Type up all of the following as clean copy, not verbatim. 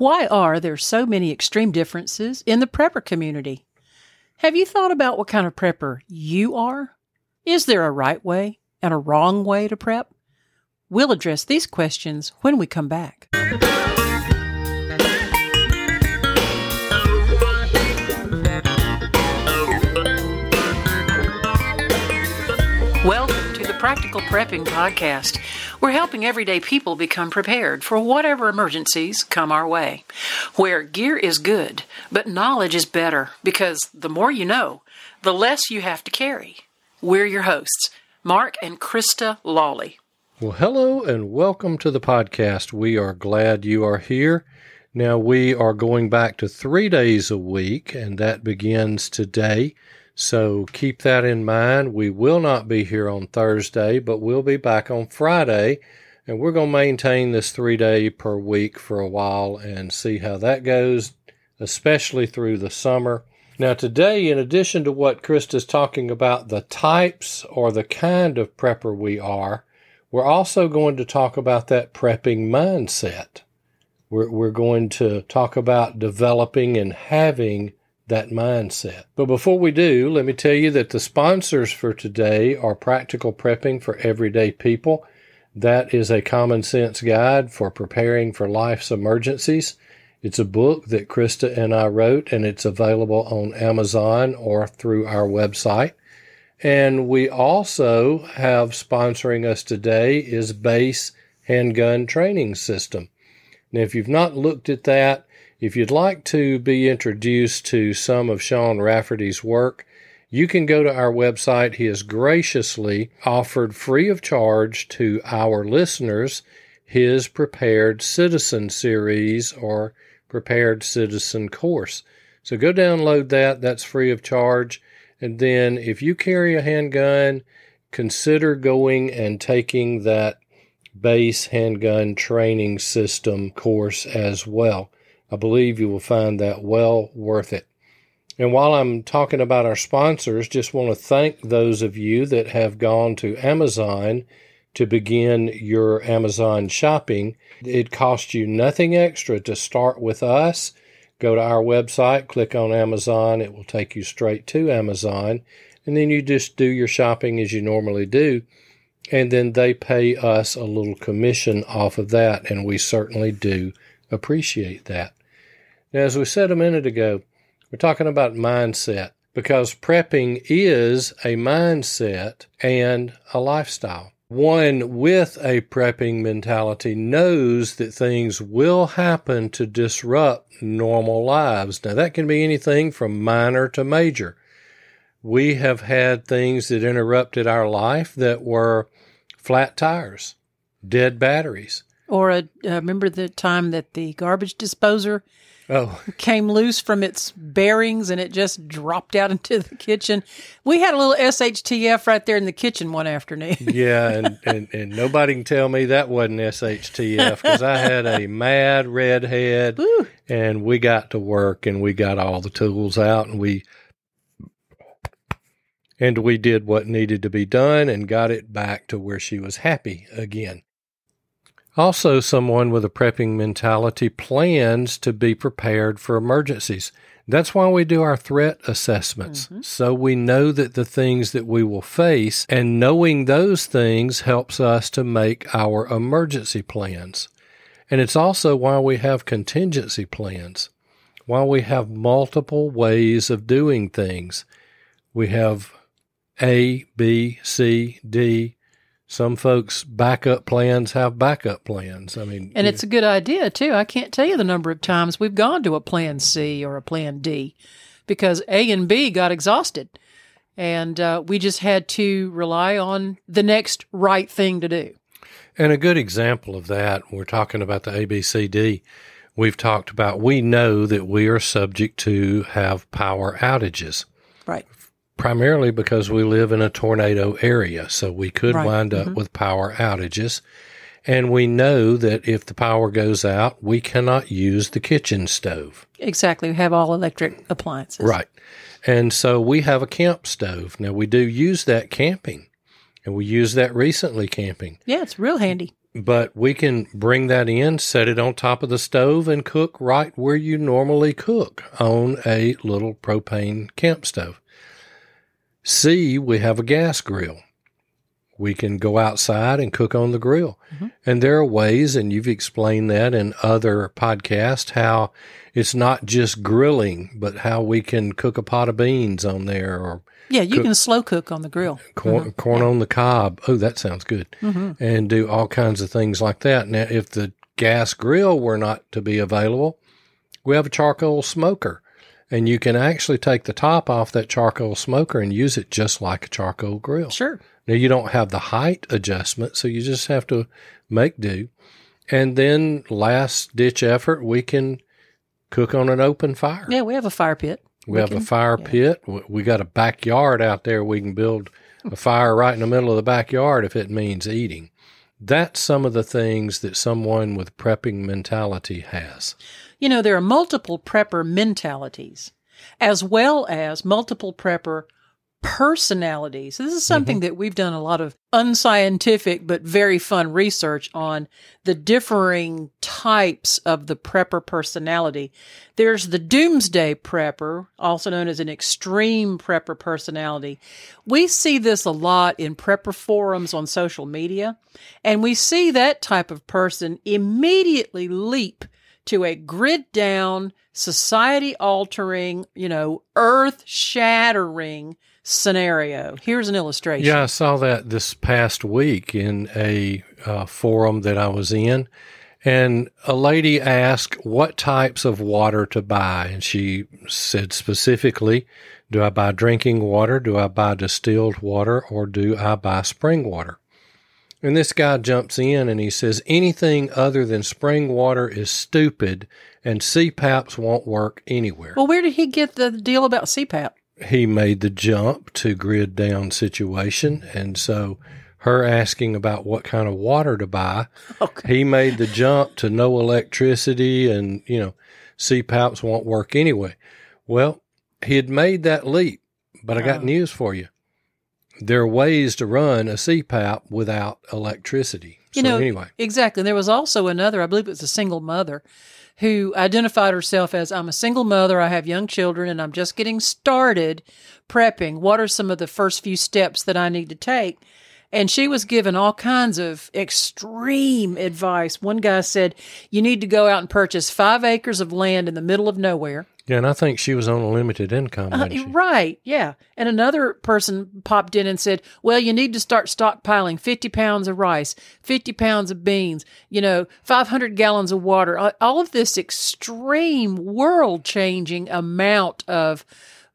Why are there so many extreme differences in the prepper community? Have you thought about what kind of prepper you are? Is there a right way and a wrong way to prep? We'll address these questions when we come back. Welcome to the Practical Prepping Podcast. We're helping everyday people become prepared for whatever emergencies come our way, where gear is good, but knowledge is better, because the more you know, the less you have to carry. We're your hosts, Mark and Krista Lawley. Well, hello and welcome to the podcast. We are glad you are here. Now, we are going back to 3 days a week, and that begins today. So keep that in mind. We will not be here on Thursday, but we'll be back on Friday, and we're going to maintain this 3 day per week for a while and see how that goes, especially through the summer. Now today, in addition to what Krista's talking about, the types or the kind of prepper we are, we're also going to talk about that prepping mindset. We're going to talk about developing and having that mindset. But before we do, let me tell you that the sponsors for today are Practical Prepping for Everyday People. That is a common sense guide for preparing for life's emergencies. It's a book that Krista and I wrote, and it's available on Amazon or through our website. And we also have sponsoring us today is Base Handgun Training System. Now, if you've not looked at that, if you'd like to be introduced to some of Sean Rafferty's work, you can go to our website. He has graciously offered free of charge to our listeners his Prepared Citizen series or Prepared Citizen course. So go download that. That's free of charge. And then if you carry a handgun, consider going and taking that Base Handgun Training System course as well. I believe you will find that well worth it. And while I'm talking about our sponsors, just want to thank those of you that have gone to Amazon to begin your Amazon shopping. It costs you nothing extra to start with us. Go to our website, click on Amazon. It will take you straight to Amazon. And then you just do your shopping as you normally do. And then they pay us a little commission off of that. And we certainly do appreciate that. Now, as we said a minute ago, we're talking about mindset, because prepping is a mindset and a lifestyle. One with a prepping mentality knows that things will happen to disrupt normal lives. Now, that can be anything from minor to major. We have had things that interrupted our life that were flat tires, dead batteries. Or remember the time that the garbage disposer came loose from its bearings and it just dropped out into the kitchen? We had a little SHTF right there in the kitchen one afternoon. Yeah, and nobody can tell me that wasn't SHTF, because I had a mad redhead. Woo. And we got to work and we got all the tools out and we did what needed to be done and got it back to where she was happy again. Also, someone with a prepping mentality plans to be prepared for emergencies. That's why we do our threat assessments. Mm-hmm. So we know that the things that we will face, and knowing those things helps us to make our emergency plans. And it's also why we have contingency plans, why we have multiple ways of doing things. We have A, B, C, D. Some folks' backup plans have backup plans. And it's a good idea, too. I can't tell you the number of times we've gone to a plan C or a plan D because A and B got exhausted. And we just had to rely on the next right thing to do. And a good example of that, we're talking about the ABCD. We've talked about, we know that we are subject to have power outages. Right. Primarily because we live in a tornado area, so we could wind up with power outages. And we know that if the power goes out, we cannot use the kitchen stove. Exactly. We have all electric appliances. Right. And so we have a camp stove. Now, we do use that camping, and we use that recently camping. Yeah, it's real handy. But we can bring that in, set it on top of the stove, and cook right where you normally cook on a little propane camp stove. C, we have a gas grill. We can go outside and cook on the grill. Mm-hmm. And there are ways, and you've explained that in other podcasts, how it's not just grilling, but how we can cook a pot of beans on there. Or yeah, you can slow cook on the grill. Corn on the cob. Oh, that sounds good. Mm-hmm. And do all kinds of things like that. Now, if the gas grill were not to be available, we have a charcoal smoker. And you can actually take the top off that charcoal smoker and use it just like a charcoal grill. Sure. Now, you don't have the height adjustment, so you just have to make do. And then last-ditch effort, we can cook on an open fire. Yeah, we have a fire pit. We have a fire pit. We got a backyard out there. We can build a fire right in the middle of the backyard if it means eating. That's some of the things that someone with prepping mentality has. You know, there are multiple prepper mentalities as well as multiple prepper personalities. This is something that we've done a lot of unscientific but very fun research on, the differing types of the prepper personality. There's the doomsday prepper, also known as an extreme prepper personality. We see this a lot in prepper forums on social media, and we see that type of person immediately leap to a grid-down, society-altering, you know, earth-shattering scenario. Here's an illustration. Yeah, I saw that this past week in a forum that I was in, and a lady asked what types of water to buy, and she said specifically, do I buy drinking water, do I buy distilled water, or do I buy spring water? And this guy jumps in and he says, anything other than spring water is stupid and CPAPs won't work anywhere. Well, where did he get the deal about CPAP? He made the jump to grid down situation. And so her asking about what kind of water to buy, he made the jump to no electricity and, you know, CPAPs won't work anyway. Well, he had made that leap, but I got news for you. There are ways to run a CPAP without electricity. Exactly. There was also another, I believe it was a single mother, who identified herself as, I'm a single mother, I have young children, and I'm just getting started prepping. What are some of the first few steps that I need to take? And she was given all kinds of extreme advice. One guy said, you need to go out and purchase 5 acres of land in the middle of nowhere. Yeah, and I think she was on a limited income. Right, yeah. And another person popped in and said, well, you need to start stockpiling 50 pounds of rice, 50 pounds of beans, you know, 500 gallons of water, all of this extreme world-changing amount of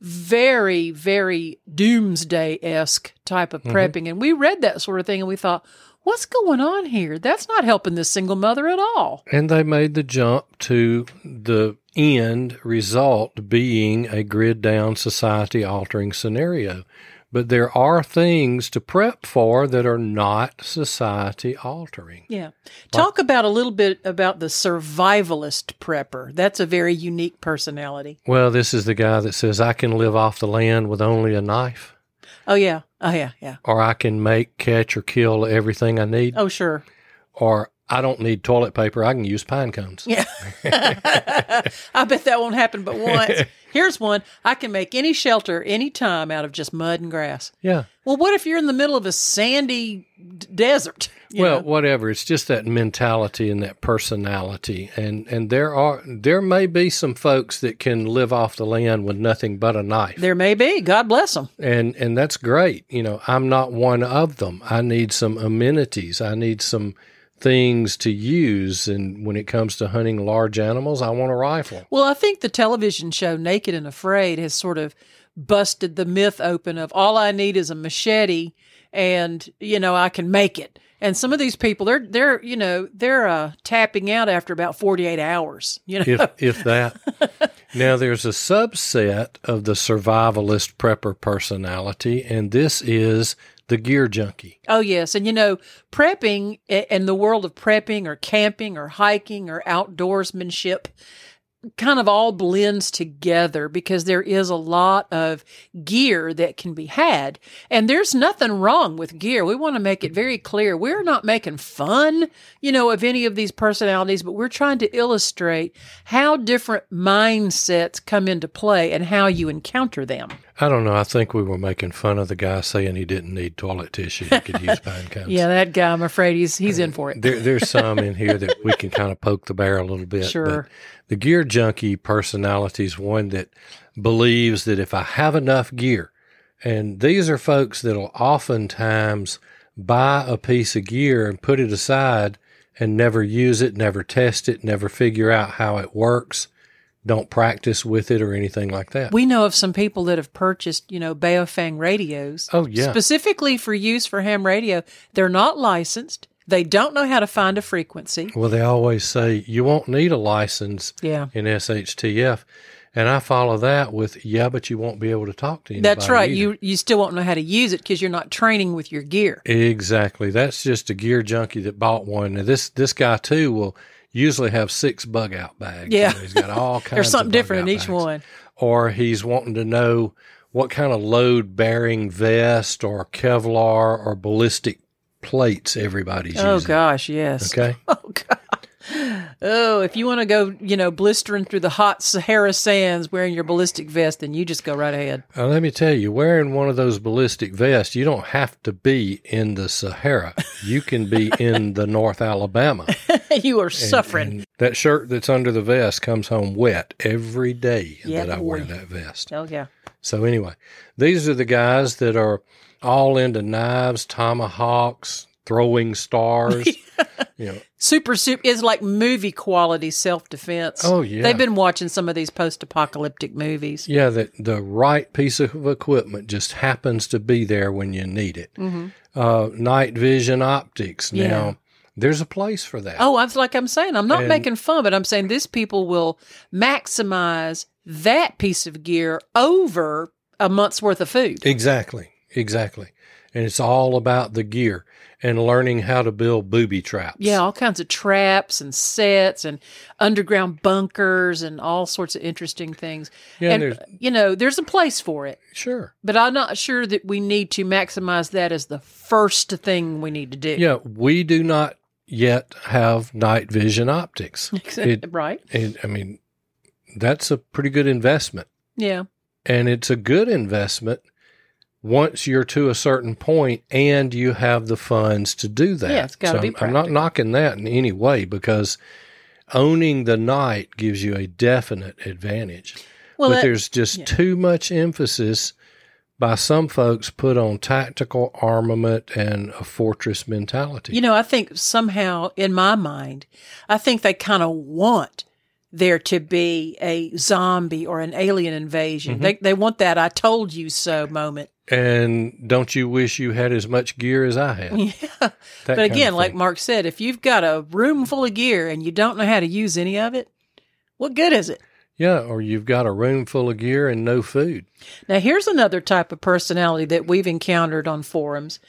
very, very doomsday-esque type of prepping. And we read that sort of thing and we thought, what's going on here? That's not helping this single mother at all. And they made the jump to the end result being a grid-down, society-altering scenario. But there are things to prep for that are not society-altering. Yeah. Talk about a little bit about the survivalist prepper. That's a very unique personality. Well, this is the guy that says, I can live off the land with only a knife. Oh, yeah. Oh, yeah, yeah. Or I can make, catch, or kill everything I need. Oh, sure. Or I don't need toilet paper. I can use pine cones. Yeah. I bet that won't happen but once. Here's one. I can make any shelter any time out of just mud and grass. Yeah. Well, what if you're in the middle of a sandy desert? Whatever. It's just that mentality and that personality. And there may be some folks that can live off the land with nothing but a knife. There may be. God bless them. And that's great. You know, I'm not one of them. I need some amenities. I need some things to use, and when it comes to hunting large animals, I want a rifle. Well, I think the television show Naked and Afraid has sort of busted the myth open of all I need is a machete and, you know, I can make it. And some of these people, they're tapping out after about 48 hours, you know. If that. Now, there's a subset of the survivalist prepper personality, and this is the gear junkie. Oh, yes. And, you know, prepping and the world of prepping or camping or hiking or outdoorsmanship kind of all blends together because there is a lot of gear that can be had. And there's nothing wrong with gear. We want to make it very clear. We're not making fun, of any of these personalities, but we're trying to illustrate how different mindsets come into play and how you encounter them. I don't know. I think we were making fun of the guy saying he didn't need toilet tissue. He could use pine cones. Yeah, that guy, I'm afraid he's in for it. There's some in here that we can kind of poke the bear a little bit. Sure. But the gear junkie personality is one that believes that if I have enough gear, and these are folks that'll oftentimes buy a piece of gear and put it aside and never use it, never test it, never figure out how it works. Don't practice with it or anything like that. We know of some people that have purchased, Baofeng radios. Oh, yeah. Specifically for use for ham radio. They're not licensed. They don't know how to find a frequency. Well, they always say you won't need a license in SHTF. And I follow that with, but you won't be able to talk to anybody. That's right. Either. You still won't know how to use it because you're not training with your gear. Exactly. That's just a gear junkie that bought one. Now, this guy, too, will usually have 6 bug-out bags. Yeah. He's got all kinds of there's something different in each one. Or he's wanting to know what kind of load-bearing vest or Kevlar or ballistic plates everybody's using. Oh, gosh, yes. Okay? Oh, God. Oh, if you want to go, blistering through the hot Sahara sands wearing your ballistic vest, then you just go right ahead. Let me tell you, wearing one of those ballistic vests, you don't have to be in the Sahara. You can be in the North Alabama. You are suffering. And that shirt that's under the vest comes home wet every day that I wear that vest. Oh, yeah. So anyway, these are the guys that are all into knives, tomahawks, throwing stars. Super is like movie quality self-defense. Oh, yeah. They've been watching some of these post-apocalyptic movies. Yeah, that the right piece of equipment just happens to be there when you need it. Mm-hmm. Night vision optics. Yeah. Now, there's a place for that. Oh, I'm saying, I'm not making fun, but I'm saying these people will maximize that piece of gear over a month's worth of food. Exactly. And it's all about the gear and learning how to build booby traps. Yeah, all kinds of traps and sets and underground bunkers and all sorts of interesting things. Yeah, and there's a place for it. Sure. But I'm not sure that we need to maximize that as the first thing we need to do. Yeah, we do not yet have night vision optics. Right. That's a pretty good investment. Yeah. And it's a good investment once you're to a certain point and you have the funds to do that. Yeah, it's got to be practical. I'm not knocking that in any way because owning the night gives you a definite advantage. Well, but there's just too much emphasis by some folks put on tactical armament and a fortress mentality. I think somehow in my mind, I think they kind of want there to be a zombie or an alien invasion. Mm-hmm. They want that I told you so moment. And don't you wish you had as much gear as I had? Yeah. But again, like Mark said, if you've got a room full of gear and you don't know how to use any of it, what good is it? Yeah, or you've got a room full of gear and no food. Now, here's another type of personality that we've encountered on forums,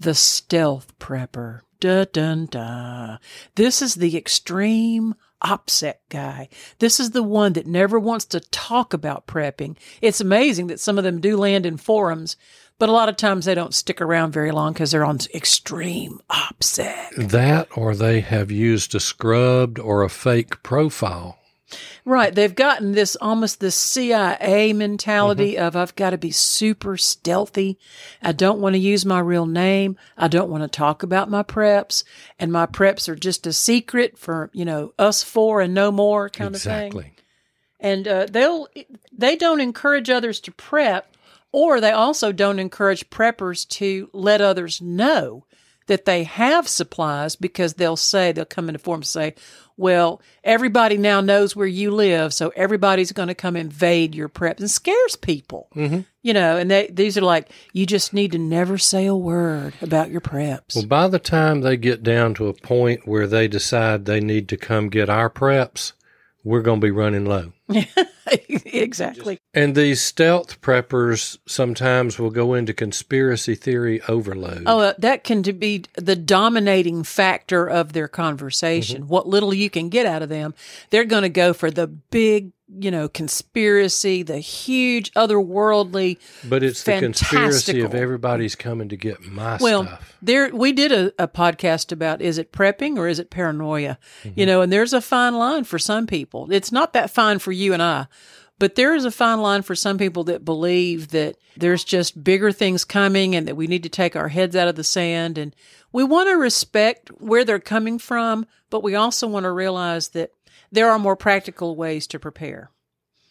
the stealth prepper. Da-dun-da. This is the extreme OPSEC guy. This is the one that never wants to talk about prepping. It's amazing that some of them do land in forums, but a lot of times they don't stick around very long because they're on extreme OPSEC. That or they have used a scrubbed or a fake profile. Right. They've gotten this almost this CIA mentality of I've got to be super stealthy. I don't want to use my real name. I don't want to talk about my preps. And my preps are just a secret for, us four and no more kind of thing. Exactly. And they don't encourage others to prep, or they also don't encourage preppers to let others know that they have supplies because they'll come into form and say, well, everybody now knows where you live, so everybody's going to come invade your prep, and scares people. Mm-hmm. And these are like, you just need to never say a word about your preps. Well, by the time they get down to a point where they decide they need to come get our preps, we're going to be running low. Exactly. And these stealth preppers sometimes will go into conspiracy theory overload. Oh, that can be the dominating factor of their conversation. Mm-hmm. What little you can get out of them, they're going to go for the big, you know, conspiracy, the huge otherworldly. But it's the conspiracy of everybody's coming to get my stuff. There, we did a podcast about, is it prepping or is it paranoia? Mm-hmm. You know, and there's a fine line for some people. It's not that fine for you and I, but there is a fine line for some people that believe that there's just bigger things coming and that we need to take our heads out of the sand. And we want to respect where they're coming from, but we also want to realize that there are more practical ways to prepare.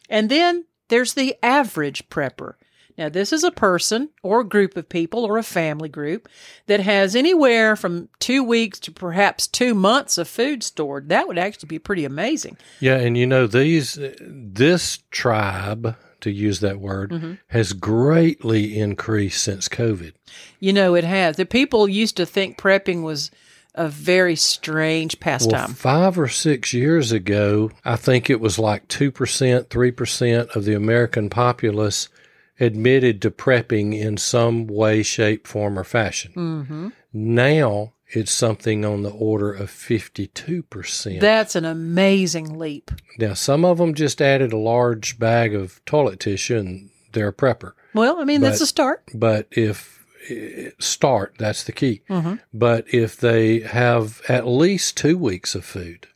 And then there's the average prepper. Now, this is a person or a group of people or a family group that has anywhere from 2 weeks to perhaps 2 months of food stored. That would actually be pretty amazing. Yeah, and you know, this tribe, to use that word, mm-hmm. has greatly increased since COVID. You know, it has. The people used to think prepping was a very strange pastime. Well, 5 or 6 years ago, I think it was like 2%, 3% of the American populace admitted to prepping in some way, shape, form, or fashion. Mm-hmm. Now it's something on the order of 52%. That's an amazing leap. Now, some of them just added a large bag of toilet tissue and they're a prepper. Well, I mean, that's a start. But if... start, that's the key. Mm-hmm. But if they have at least 2 weeks of food,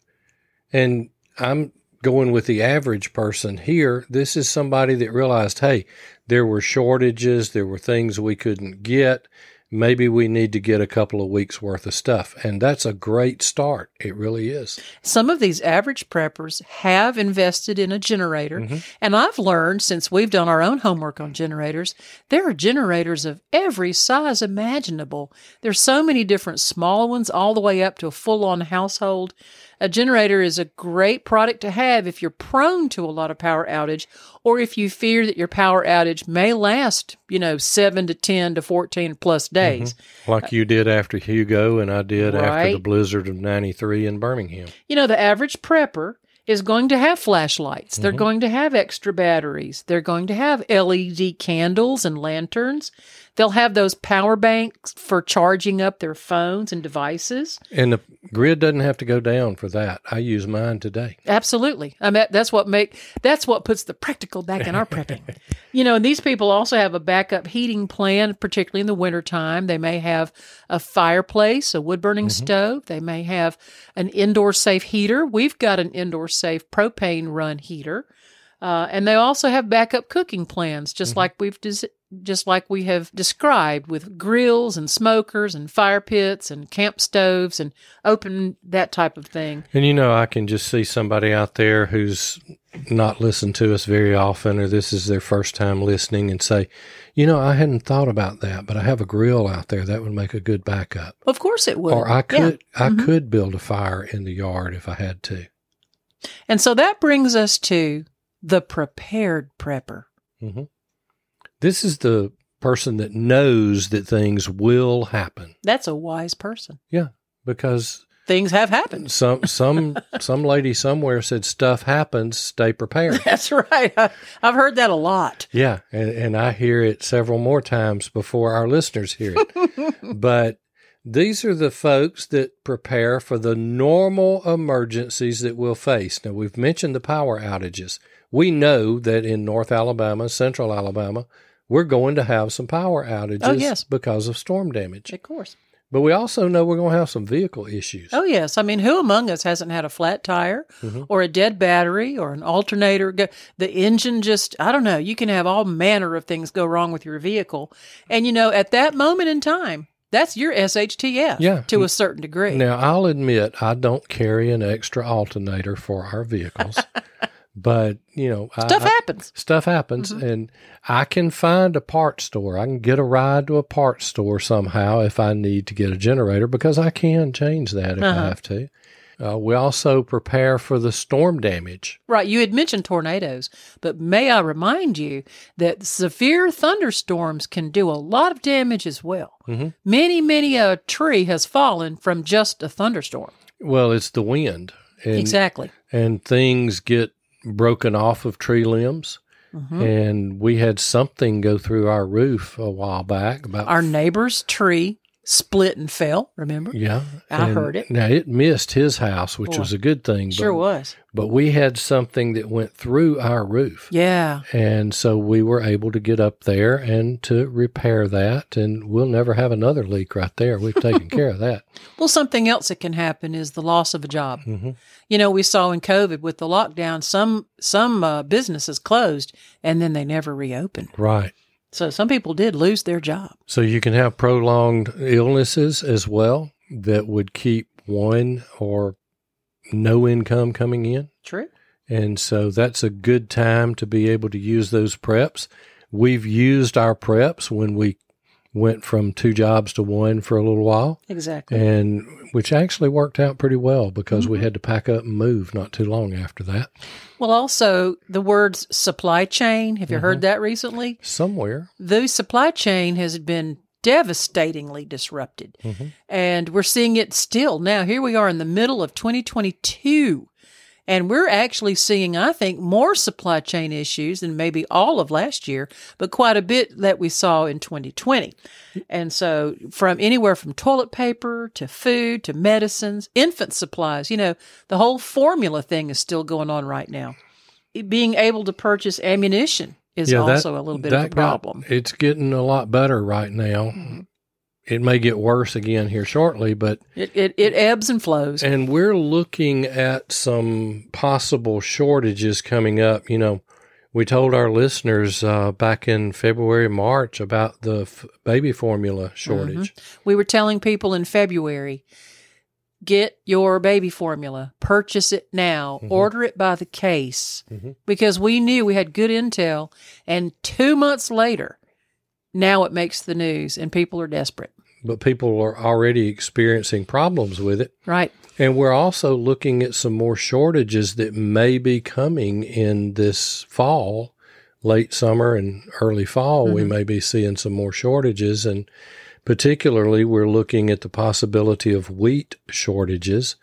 and I'm going with the average person here, this is somebody that realized, hey, there were shortages, there were things we couldn't get, maybe we need to get a couple of weeks worth of stuff. And that's a great start. It really is. Some of these average preppers have invested in a generator. Mm-hmm. And I've learned, since we've done our own homework on generators, there are generators of every size imaginable. There's so many different small ones all the way up to a full-on household. A generator is a great product to have if you're prone to a lot of power outage, or if you fear that your power outage may last, you know, 7 to 10 to 14 plus days. Mm-hmm. Like you did after Hugo and I did after the blizzard of 93 in Birmingham. You know, the average prepper is going to have flashlights. Mm-hmm. They're going to have extra batteries. They're going to have LED candles and lanterns. They'll have those power banks for charging up their phones and devices. And the grid doesn't have to go down for that. I use mine today. Absolutely. I mean, that's what puts the practical back in our prepping. You know, and these people also have a backup heating plan, particularly in the wintertime. They may have a fireplace, a wood-burning mm-hmm. stove. They may have an indoor-safe heater. We've got an indoor-safe propane-run heater. And they also have backup cooking plans, just mm-hmm. like we've just like we have described, with grills and smokers and fire pits and camp stoves and open, that type of thing. And, you know, I can just see somebody out there who's not listened to us very often, or this is their first time listening, and say, you know, I hadn't thought about that, but I have a grill out there. That would make a good backup. Of course it would. Or I could build a fire in the yard if I had to. And so that brings us to the prepared prepper. Mm-hmm. This is the person that knows that things will happen. That's a wise person. Yeah, because things have happened. Some lady somewhere said, stuff happens, stay prepared. That's right. I've heard that a lot. Yeah, and I hear it several more times before our listeners hear it. But these are the folks that prepare for the normal emergencies that we'll face. Now, we've mentioned the power outages. We know that in North Alabama, Central Alabama, we're going to have some power outages because of storm damage. Of course. But we also know we're going to have some vehicle issues. Oh, yes. I mean, who among us hasn't had a flat tire mm-hmm. or a dead battery or an alternator? The engine just, I don't know, you can have all manner of things go wrong with your vehicle. And, you know, at that moment in time, that's your SHTF to a certain degree. Now, I'll admit I don't carry an extra alternator for our vehicles. But, you know, stuff happens. Mm-hmm. And I can find a parts store. I can get a ride to a parts store somehow if I need to get a generator, because I can change that if I have to. We also prepare for the storm damage. Right. You had mentioned tornadoes, but may I remind you that severe thunderstorms can do a lot of damage as well. Mm-hmm. Many a tree has fallen from just a thunderstorm. Well, it's the wind. Exactly. And things get broken off of tree limbs. Mm-hmm. And we had something go through our roof a while back. About our neighbor's tree split and fell, remember? Yeah. I heard it. Now, it missed his house, which was a good thing. But, sure was. But we had something that went through our roof. Yeah. And so we were able to get up there and to repair that. And we'll never have another leak right there. We've taken care of that. Well, something else that can happen is the loss of a job. Mm-hmm. You know, we saw in COVID with the lockdown, some businesses closed and then they never reopened. Right. So some people did lose their job. So you can have prolonged illnesses as well that would keep one or no income coming in. True. And so that's a good time to be able to use those preps. We've used our preps when we went from two jobs to one for a little while. Exactly. And which actually worked out pretty well because we had to pack up and move not too long after that. Well, also the words supply chain, have you heard that recently? Somewhere. The supply chain has been devastatingly disrupted. Mm-hmm. And we're seeing it still now. Here we are in the middle of 2022. And we're actually seeing, I think, more supply chain issues than maybe all of last year, but quite a bit that we saw in 2020. And so from anywhere from toilet paper to food to medicines, infant supplies, you know, the whole formula thing is still going on right now. Being able to purchase ammunition is also a little bit of a problem. It's getting a lot better right now. Mm-hmm. It may get worse again here shortly, but... It ebbs and flows. And we're looking at some possible shortages coming up. You know, we told our listeners back in February, March about the baby formula shortage. Mm-hmm. We were telling people in February, get your baby formula, purchase it now, order it by the case, because we knew we had good intel, and 2 months later... Now it makes the news, and people are desperate. But people are already experiencing problems with it. Right. And we're also looking at some more shortages that may be coming in this fall, late summer and early fall. We may be seeing some more shortages, and particularly we're looking at the possibility of wheat shortages.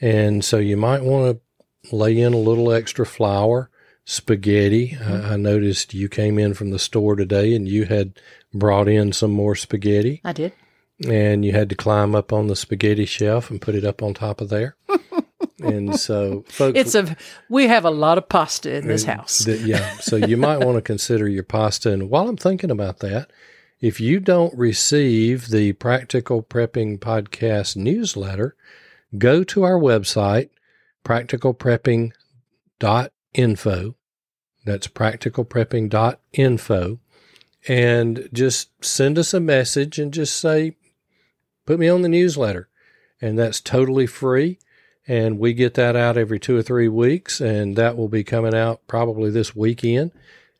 And so you might want to lay in a little extra flour. Spaghetti. I noticed you came in from the store today and you had brought in some more spaghetti. I did. And you had to climb up on the spaghetti shelf and put it up on top of there. And so, folks, we have a lot of pasta in this house. So you might want to consider your pasta. And while I'm thinking about that, if you don't receive the Practical Prepping Podcast newsletter, go to our website, practicalprepping.info. That's practicalprepping.info, and just send us a message and just say, put me on the newsletter. And that's totally free, and we get that out every 2 or 3 weeks, and that will be coming out probably this weekend.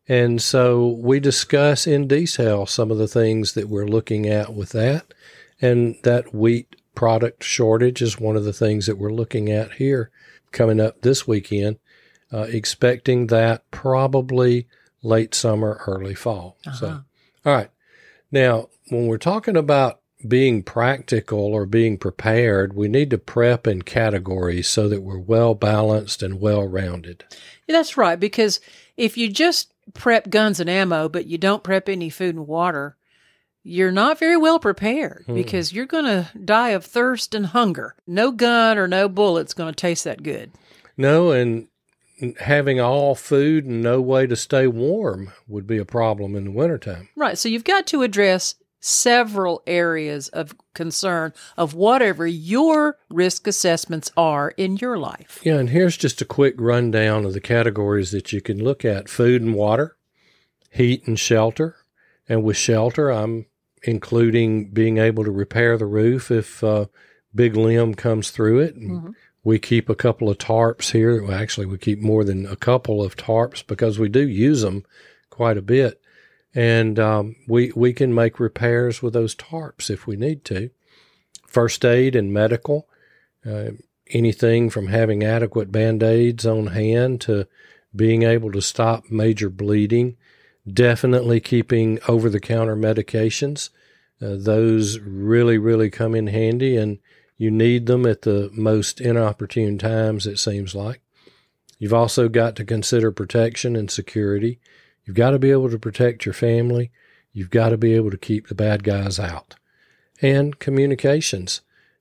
And so we discuss in detail some of the things that we're looking at with that, and that wheat product shortage is one of the things that we're looking at here coming up this weekend. Expecting that probably late summer, early fall. So, all right. Now, when we're talking about being practical or being prepared, we need to prep in categories so that we're well-balanced and well-rounded. Yeah, that's right, because if you just prep guns and ammo, but you don't prep any food and water, you're not very well prepared because you're going to die of thirst and hunger. No gun or no bullet's going to taste that good. No, and... having all food and no way to stay warm would be a problem in the wintertime. Right. So you've got to address several areas of concern of whatever your risk assessments are in your life. Yeah. And here's just a quick rundown of the categories that you can look at: food and water, heat and shelter. And with shelter, I'm including being able to repair the roof if a big limb comes through it. We keep a couple of tarps here. Well, actually, we keep more than a couple of tarps because we do use them quite a bit. And we can make repairs with those tarps if we need to. First aid and medical, anything from having adequate Band-Aids on hand to being able to stop major bleeding. Definitely keeping over-the-counter medications. Those really, really come in handy, and you need them at the most inopportune times, it seems like. You've also got to consider protection and security. You've got to be able to protect your family. You've got to be able to keep the bad guys out. And communications.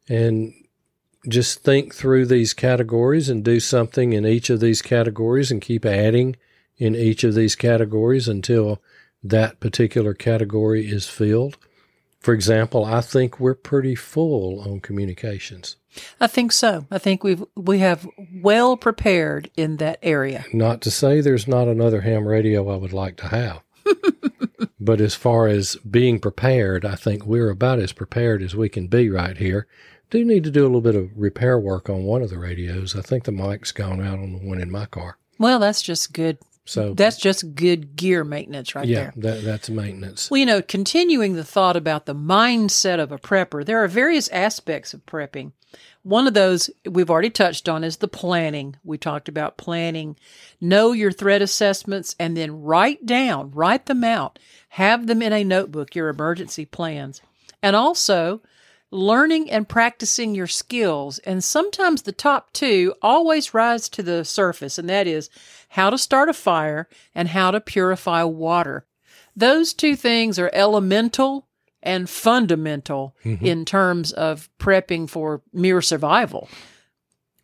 And just think through these categories and do something in each of these categories and keep adding in each of these categories until that particular category is filled. For example, I think we're pretty full on communications. I think so. I think we have well prepared in that area. Not to say there's not another ham radio I would like to have. But as far as being prepared, I think we're about as prepared as we can be right here. Do need to do a little bit of repair work on one of the radios. I think the mic's gone out on the one in my car. Well, that's just good. So that's just good gear maintenance right there. Yeah, that's maintenance. Well, continuing the thought about the mindset of a prepper, there are various aspects of prepping. One of those we've already touched on is the planning. We talked about planning. Know your threat assessments and then write them out. Have them in a notebook, your emergency plans. And also learning and practicing your skills, and sometimes the top two always rise to the surface, and that is how to start a fire and how to purify water. Those two things are elemental and fundamental in terms of prepping for mere survival.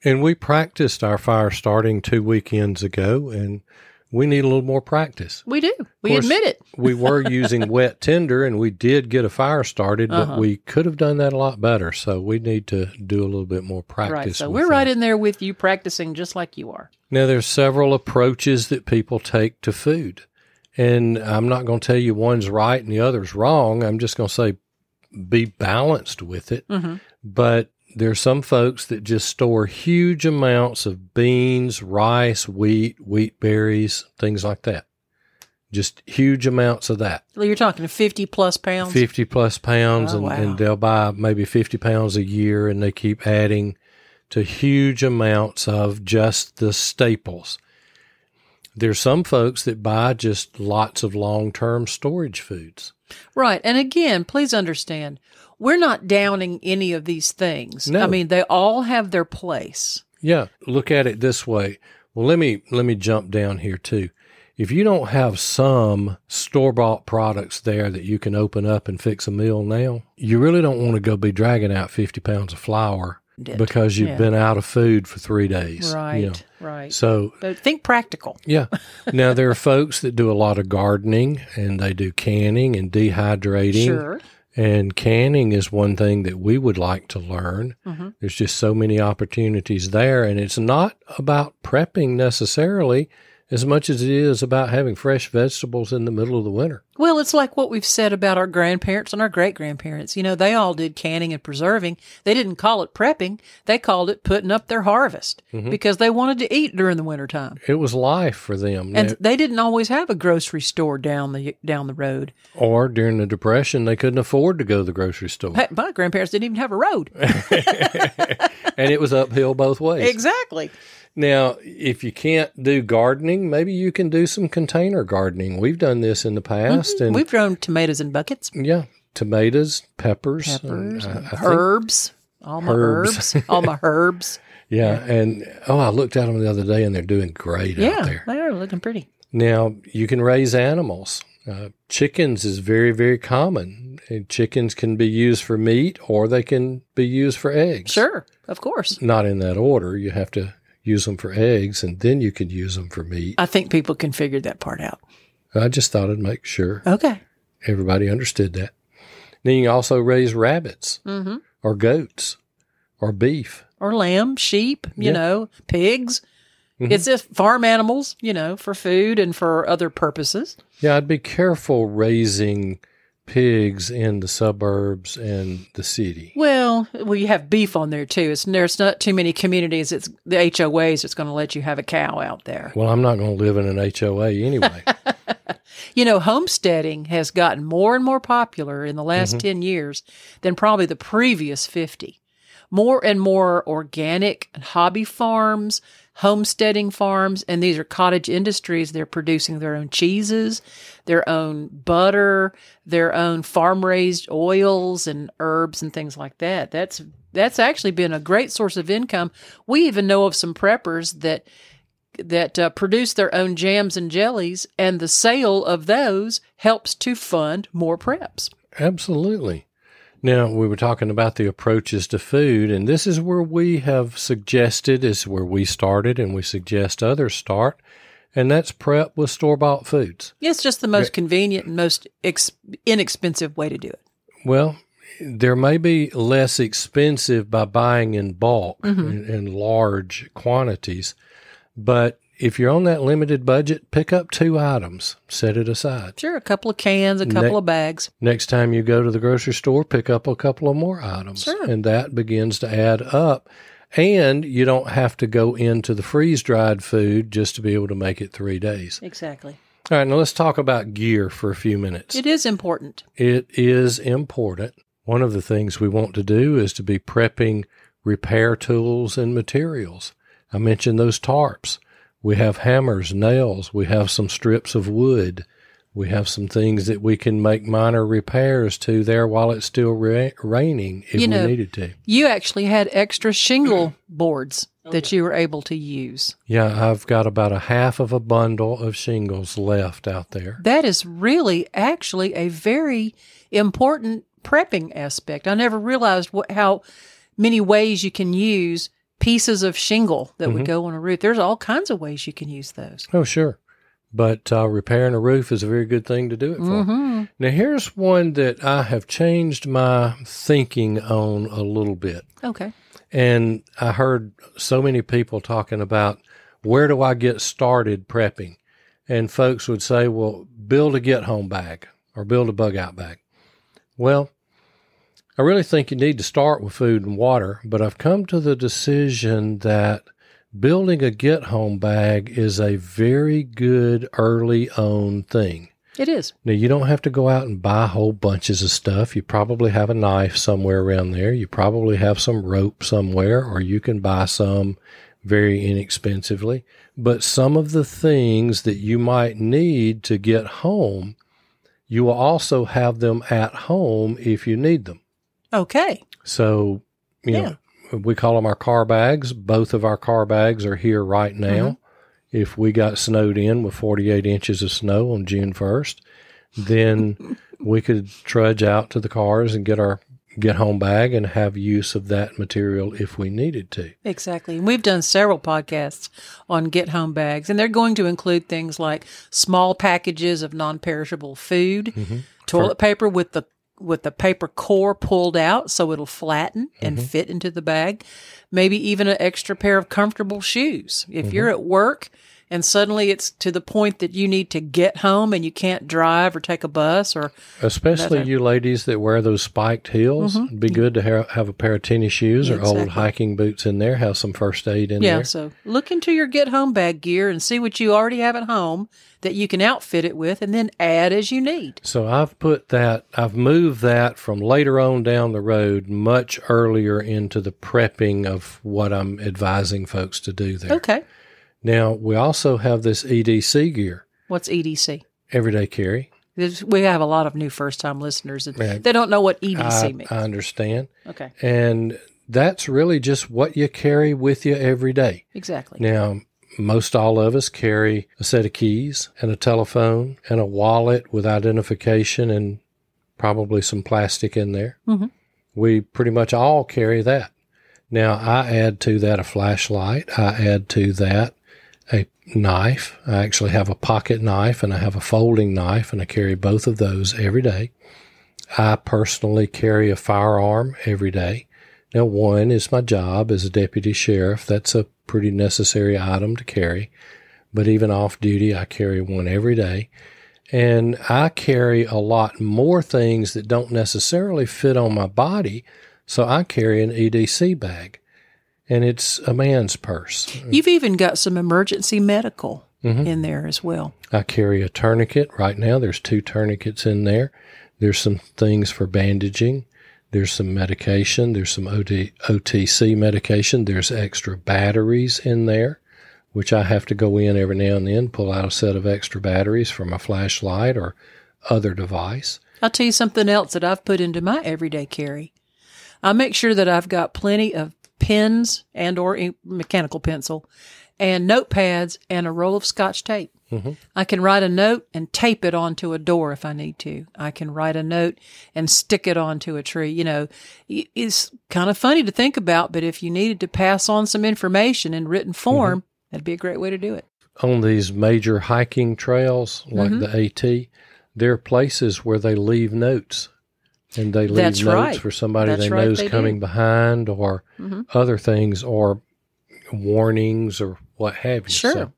And we practiced our fire starting 2 weekends ago, and we need a little more practice. We do. We admit it. We were using wet tinder, and we did get a fire started, but we could have done that a lot better. So we need to do a little bit more practice. Right. So we're right in there with you, practicing just like you are. Now, there's several approaches that people take to food. And I'm not going to tell you one's right and the other's wrong. I'm just going to say be balanced with it. Mm-hmm. But there's some folks that just store huge amounts of beans, rice, wheat berries, things like that. Just huge amounts of that. Well, you're talking 50-plus pounds? 50-plus pounds, and they'll buy maybe 50 pounds a year, and they keep adding to huge amounts of just the staples. There's some folks that buy just lots of long-term storage foods. Right. And again, please understand, we're not downing any of these things. No. I mean, they all have their place. Yeah. Look at it this way. Well, let me jump down here too. If you don't have some store-bought products there that you can open up and fix a meal now, you really don't want to go be dragging out 50 pounds of flour because you've been out of food for 3 days. Right, right. So but think practical. Yeah. Now, there are folks that do a lot of gardening, and they do canning and dehydrating. Sure. And canning is one thing that we would like to learn. Mm-hmm. There's just so many opportunities there, and it's not about prepping necessarily as much as it is about having fresh vegetables in the middle of the winter. Well, it's like what we've said about our grandparents and our great-grandparents. They all did canning and preserving. They didn't call it prepping. They called it putting up their harvest because they wanted to eat during the wintertime. It was life for them. And they didn't always have a grocery store down the road. Or during the Depression, they couldn't afford to go to the grocery store. Hey, my grandparents didn't even have a road. And it was uphill both ways. Exactly. Now, if you can't do gardening, maybe you can do some container gardening. We've done this in the past. Mm-hmm. And we've grown tomatoes in buckets. Yeah, tomatoes, peppers herbs. All my herbs. Yeah, and I looked at them the other day, and they're doing great out there. Yeah, they are looking pretty. Now, you can raise animals. Chickens is very, very common. And chickens can be used for meat, or they can be used for eggs. Sure, of course. Not in that order. You have to use them for eggs, and then you can use them for meat. I think people can figure that part out. I just thought I'd make sure. Okay. Everybody understood that. Then you can also raise rabbits or goats or beef. Or lamb, sheep, pigs. Mm-hmm. It's just farm animals, for food and for other purposes. Yeah, I'd be careful raising pigs in the suburbs and the city. Well, you have beef on there too. There's not too many communities. It's the HOAs that's going to let you have a cow out there. Well, I'm not going to live in an HOA anyway. Homesteading has gotten more and more popular in the last 10 years than probably the previous 50. More and more organic hobby farms, homesteading farms, and these are cottage industries. They're producing their own cheeses, their own butter, their own farm-raised oils and herbs and things like that. That's actually been a great source of income. We even know of some preppers that that produce their own jams and jellies, and the sale of those helps to fund more preps. Absolutely. Now, we were talking about the approaches to food, and this is where we have suggested, is where we started, and we suggest others start, and that's prep with store-bought foods. It's just the most convenient and most inexpensive way to do it. Well, there may be less expensive by buying in bulk, in large quantities, but if you're on that limited budget, pick up 2 items, set it aside. Sure, a couple of cans, a couple of bags. Next time you go to the grocery store, pick up a couple of more items. Sure. And that begins to add up. And you don't have to go into the freeze-dried food just to be able to make it 3 days. Exactly. All right, now let's talk about gear for a few minutes. It is important. It is important. One of the things we want to do is to be prepping repair tools and materials. I mentioned those tarps. We have hammers, nails. We have some strips of wood. We have some things that we can make minor repairs to there while it's still raining if we needed to. You actually had extra shingle boards that you were able to use. Yeah, I've got about 1/2 of a bundle of shingles left out there. That is really actually a very important prepping aspect. I never realized how many ways you can use pieces of shingle that would go on a roof. There's all kinds of ways you can use those. Oh, sure. But repairing a roof is a very good thing to do it for. Now, here's one that I have changed my thinking on a little bit. Okay. And I heard so many people talking about, where do I get started prepping? And folks would say, well, build a get-home bag or build a bug-out bag. Well, I really think you need to start with food and water, but I've come to the decision that building a get-home bag is a very good early-on thing. It is. Now, you don't have to go out and buy whole bunches of stuff. You probably have a knife somewhere around there. You probably have some rope somewhere, or you can buy some very inexpensively. But some of the things that you might need to get home, you will also have them at home if you need them. Okay. So, you know, we call them our car bags. Both of our car bags are here right now. If we got snowed in with 48 inches of snow on June 1st, then we could trudge out to the cars and get our get-home bag and have use of that material if we needed to. Exactly. And we've done several podcasts on get-home bags, and they're going to include things like small packages of non-perishable food, toilet paper with the paper core pulled out so it'll flatten and fit into the bag. Maybe even an extra pair of comfortable shoes. If you're at work and suddenly it's to the point that you need to get home and you can't drive or take a bus or... Especially you ladies that wear those spiked heels. It'd be good to have a pair of tennis shoes or old hiking boots in there, have some first aid in there. Yeah, so look into your get-home bag gear and see what you already have at home that you can outfit it with and then add as you need. So I've moved that from later on down the road much earlier into the prepping of what I'm advising folks to do there. Okay. Now, we also have this EDC gear. What's EDC? Everyday carry. We have a lot of new first-time listeners, and they don't know what EDC means. I understand. Okay. And that's really just what you carry with you every day. Exactly. Now, most all of us carry a set of keys and a telephone and a wallet with identification and probably some plastic in there. We pretty much all carry that. Now, I add to that a flashlight. I add to that a knife. I actually have a pocket knife and I have a folding knife, and I carry both of those every day. I personally carry a firearm every day. Now, one is my job as a deputy sheriff. That's a pretty necessary item to carry. But even off duty, I carry one every day. And I carry a lot more things that don't necessarily fit on my body. So I carry an EDC bag. And it's a man's purse. You've even got some emergency medical in there as well. I carry a tourniquet right now. There's 2 tourniquets in there. There's some things for bandaging. There's some medication. There's some OTC medication. There's extra batteries in there, which I have to go in every now and then, pull out a set of extra batteries for my flashlight or other device. I'll tell you something else that I've put into my everyday carry. I make sure that I've got plenty of pens and or mechanical pencil and notepads and a roll of Scotch tape. Mm-hmm. I can write a note and tape it onto a door if I need to. I can write a note and stick it onto a tree. You know, it's kind of funny to think about, but if you needed to pass on some information in written form, mm-hmm. that'd be a great way to do it. On these major hiking trails like mm-hmm. the AT, there are places where they leave notes. And they leave That's notes right. for somebody That's they right, know is coming do. Behind or mm-hmm. other things or warnings or what have you. Sure. So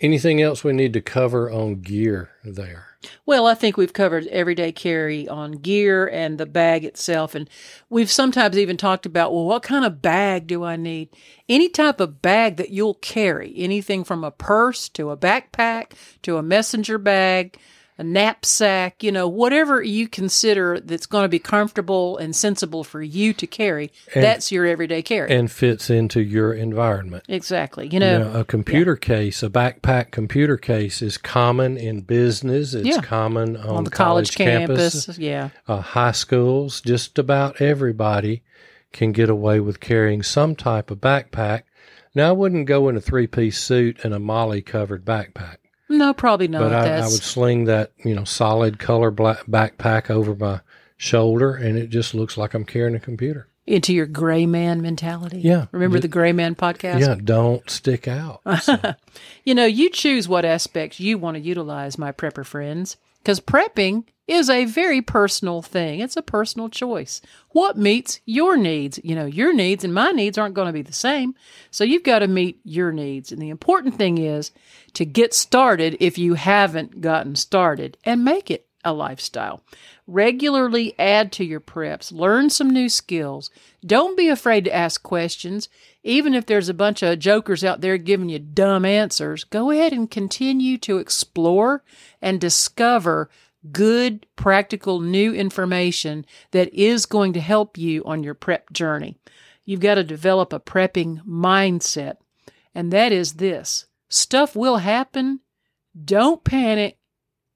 anything else we need to cover on gear there? Well, I think we've covered everyday carry on gear and the bag itself. And we've sometimes even talked about, well, what kind of bag do I need? Any type of bag that you'll carry, anything from a purse to a backpack to a messenger bag, a knapsack, you know, whatever you consider that's going to be comfortable and sensible for you to carry, and that's your everyday carry. And fits into your environment. Exactly. You know a computer yeah. case, a backpack computer case is common in business. It's yeah. common on the college campus. Yeah. High schools, just about everybody can get away with carrying some type of backpack. Now, I wouldn't go in a three-piece suit and a molly-covered backpack. No, probably not. But I would sling that, you know, solid color black backpack over my shoulder, and it just looks like I'm carrying a computer. Into your gray man mentality. Yeah. Remember the Gray Man podcast? Yeah, don't stick out. So. You know, you choose what aspects you want to utilize, my prepper friends, because prepping is a very personal thing. It's a personal choice. What meets your needs? You know, your needs and my needs aren't going to be the same. So you've got to meet your needs. And the important thing is to get started if you haven't gotten started and make it a lifestyle. Regularly add to your preps. Learn some new skills. Don't be afraid to ask questions. Even if there's a bunch of jokers out there giving you dumb answers, go ahead and continue to explore and discover good, practical, new information that is going to help you on your prep journey. You've got to develop a prepping mindset, and that is this. Stuff will happen. Don't panic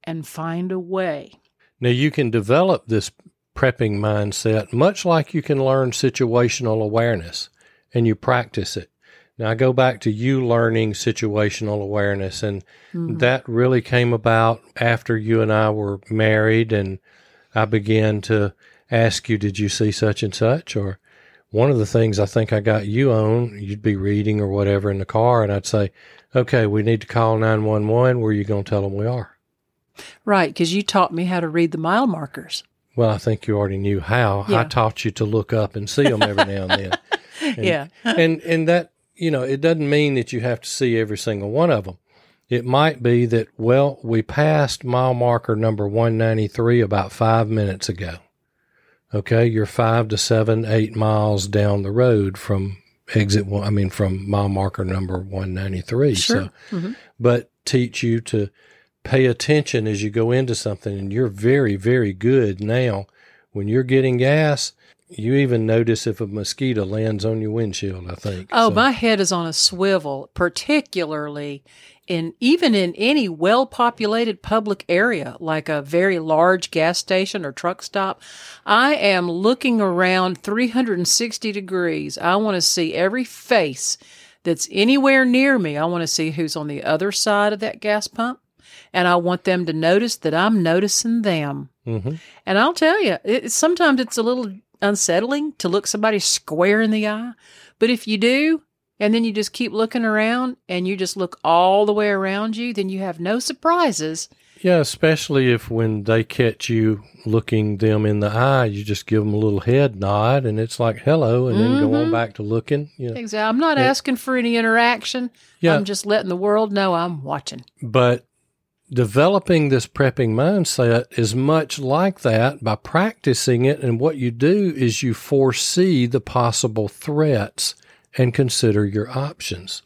and find a way. Now, you can develop this prepping mindset much like you can learn situational awareness, and you practice it. Now, I go back to you learning situational awareness, and mm-hmm. that really came about after you and I were married, and I began to ask you, did you see such and such? Or one of the things I think I got you on, you'd be reading or whatever in the car, and I'd say, okay, we need to call 911. Where are you going to tell them we are? Right, because you taught me how to read the mile markers. Well, I think you already knew how. Yeah. I taught you to look up and see them every now and then. And, yeah. and that, you know, it doesn't mean that you have to see every single one of them. It might be that, well, we passed mile marker number 193 about 5 minutes ago. Okay, you're 5 to 7, 8 miles down the road from from mile marker number 193. Sure. So, mm-hmm. But teach you to pay attention as you go into something, and you're very, very good now. When you're getting gas, you even notice if a mosquito lands on your windshield, I think. Oh, so. My head is on a swivel, particularly even in any well-populated public area, like a very large gas station or truck stop. I am looking around 360 degrees. I want to see every face that's anywhere near me. I want to see who's on the other side of that gas pump. And I want them to notice that I'm noticing them. Mm-hmm. And I'll tell you, sometimes it's a little unsettling to look somebody square in the eye. But if you do, and then you just keep looking around and you just look all the way around you, then you have no surprises. Yeah, especially if when they catch you looking them in the eye, you just give them a little head nod, and it's like, hello, and then mm-hmm. go on back to looking. You know. Exactly. I'm not asking for any interaction. Yeah. I'm just letting the world know I'm watching. But developing this prepping mindset is much like that by practicing it, and what you do is you foresee the possible threats and consider your options.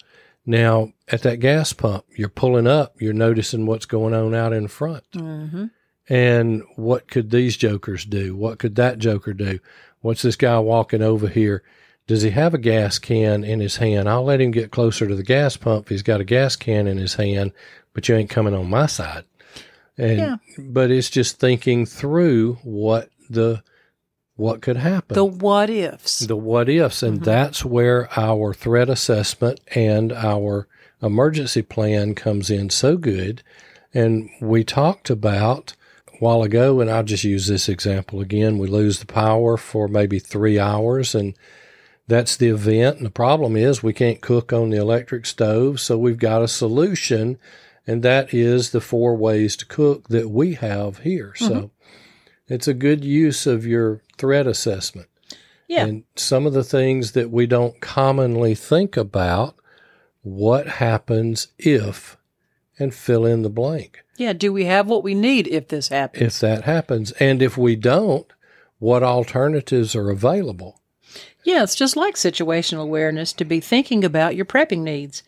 Now, at that gas pump, you're pulling up, you're noticing what's going on out in front. Mm-hmm. And what could these jokers do? What could that joker do? What's this guy walking over here? Does he have a gas can in his hand? I'll let him get closer to the gas pump if he's got a gas can in his hand, but you ain't coming on my side. And, yeah. But it's just thinking through what the what could happen. The what ifs. And that's where our threat assessment and our emergency plan comes in so good. And we talked about a while ago, and I'll just use this example again, we lose the power for maybe 3 hours, and that's the event. And the problem is we can't cook on the electric stove, so we've got a solution, and that is the 4 ways to cook that we have here. Mm-hmm. So it's a good use of your threat assessment. Yeah. And some of the things that we don't commonly think about, what happens if, and fill in the blank. Yeah, do we have what we need if this happens? If that happens. And if we don't, what alternatives are available? Yeah, it's just like situational awareness to be thinking about your prepping needs.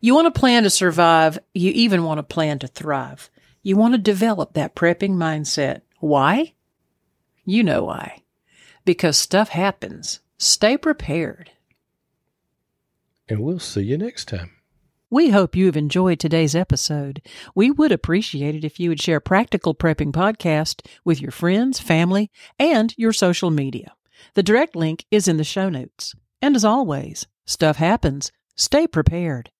You want to plan to survive. You even want to plan to thrive. You want to develop that prepping mindset. Why? You know why. Because stuff happens. Stay prepared. And we'll see you next time. We hope you have enjoyed today's episode. We would appreciate it if you would share Practical Prepping Podcast with your friends, family, and your social media. The direct link is in the show notes. And as always, stuff happens. Stay prepared.